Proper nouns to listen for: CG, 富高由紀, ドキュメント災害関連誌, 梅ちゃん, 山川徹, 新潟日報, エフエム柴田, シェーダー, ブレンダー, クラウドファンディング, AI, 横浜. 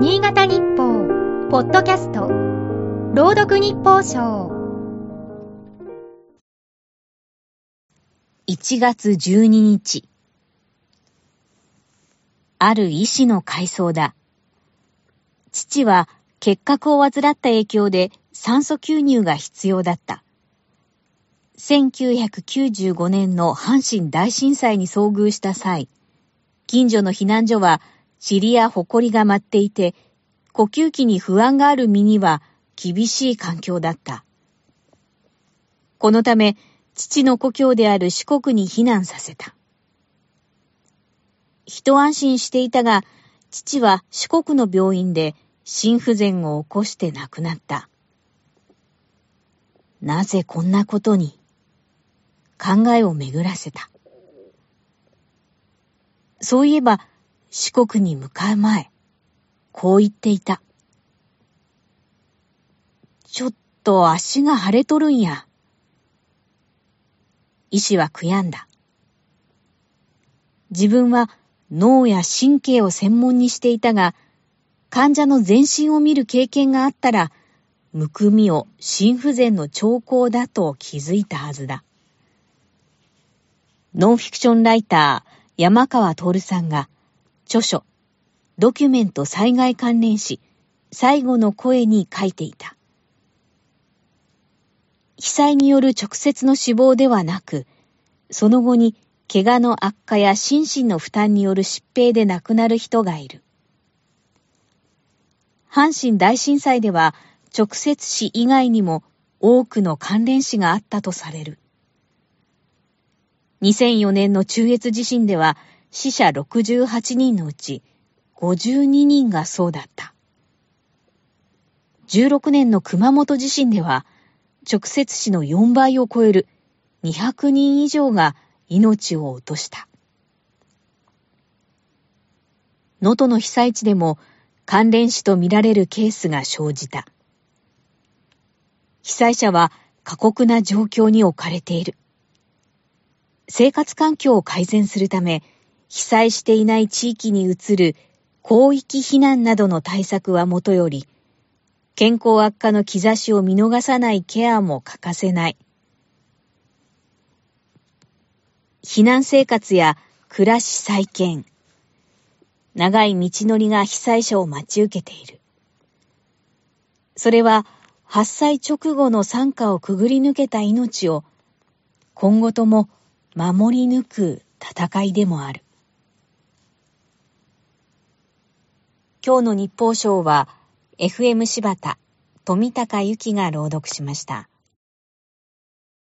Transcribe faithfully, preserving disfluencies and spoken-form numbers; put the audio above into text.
新潟日報ポッドキャスト朗読日報賞いちがつじゅうににち、ある医師の回想だ。父は結核を患った影響で酸素吸入が必要だった。せんきゅうひゃくきゅうじゅうごねんの阪神大震災に遭遇した際、近所の避難所は塵や埃が舞っていて、呼吸器に不安がある身には厳しい環境だった。このため、父の故郷である四国に避難させた。一安心していたが、父は四国の病院で心不全を起こして亡くなった。なぜこんなことに、考えを巡らせた。そういえば、四国に向かう前、こう言っていた。ちょっと足が腫れとるんや。医師は悔やんだ。自分は脳や神経を専門にしていたが、患者の全身を見る経験があったら、むくみを心不全の兆候だと気づいたはずだ。ノンフィクションライター山川徹さんが、著書、ドキュメント災害関連誌、最後の声に書いていた。被災による直接の死亡ではなく、その後に怪我の悪化や心身の負担による疾病で亡くなる人がいる。阪神大震災では直接死以外にも多くの関連死があったとされる。にせんよねんの中越地震では死者ろくじゅうはちにんのうちごじゅうににんがそうだった。じゅうろくねんの熊本地震では直接死のよんばいを超えるにひゃくにん以上が命を落とした。能登の被災地でも関連死とみられるケースが生じた。被災者は過酷な状況に置かれている。生活環境を改善するため、被災していない地域に移る広域避難などの対策はもとより、健康悪化の兆しを見逃さないケアも欠かせない。避難生活や暮らし再建。長い道のりが被災者を待ち受けている。それは発災直後の惨禍をくぐり抜けた命を今後とも守り抜く戦いでもある。今日の日報賞はエフエム 柴田、富高由紀が朗読しました。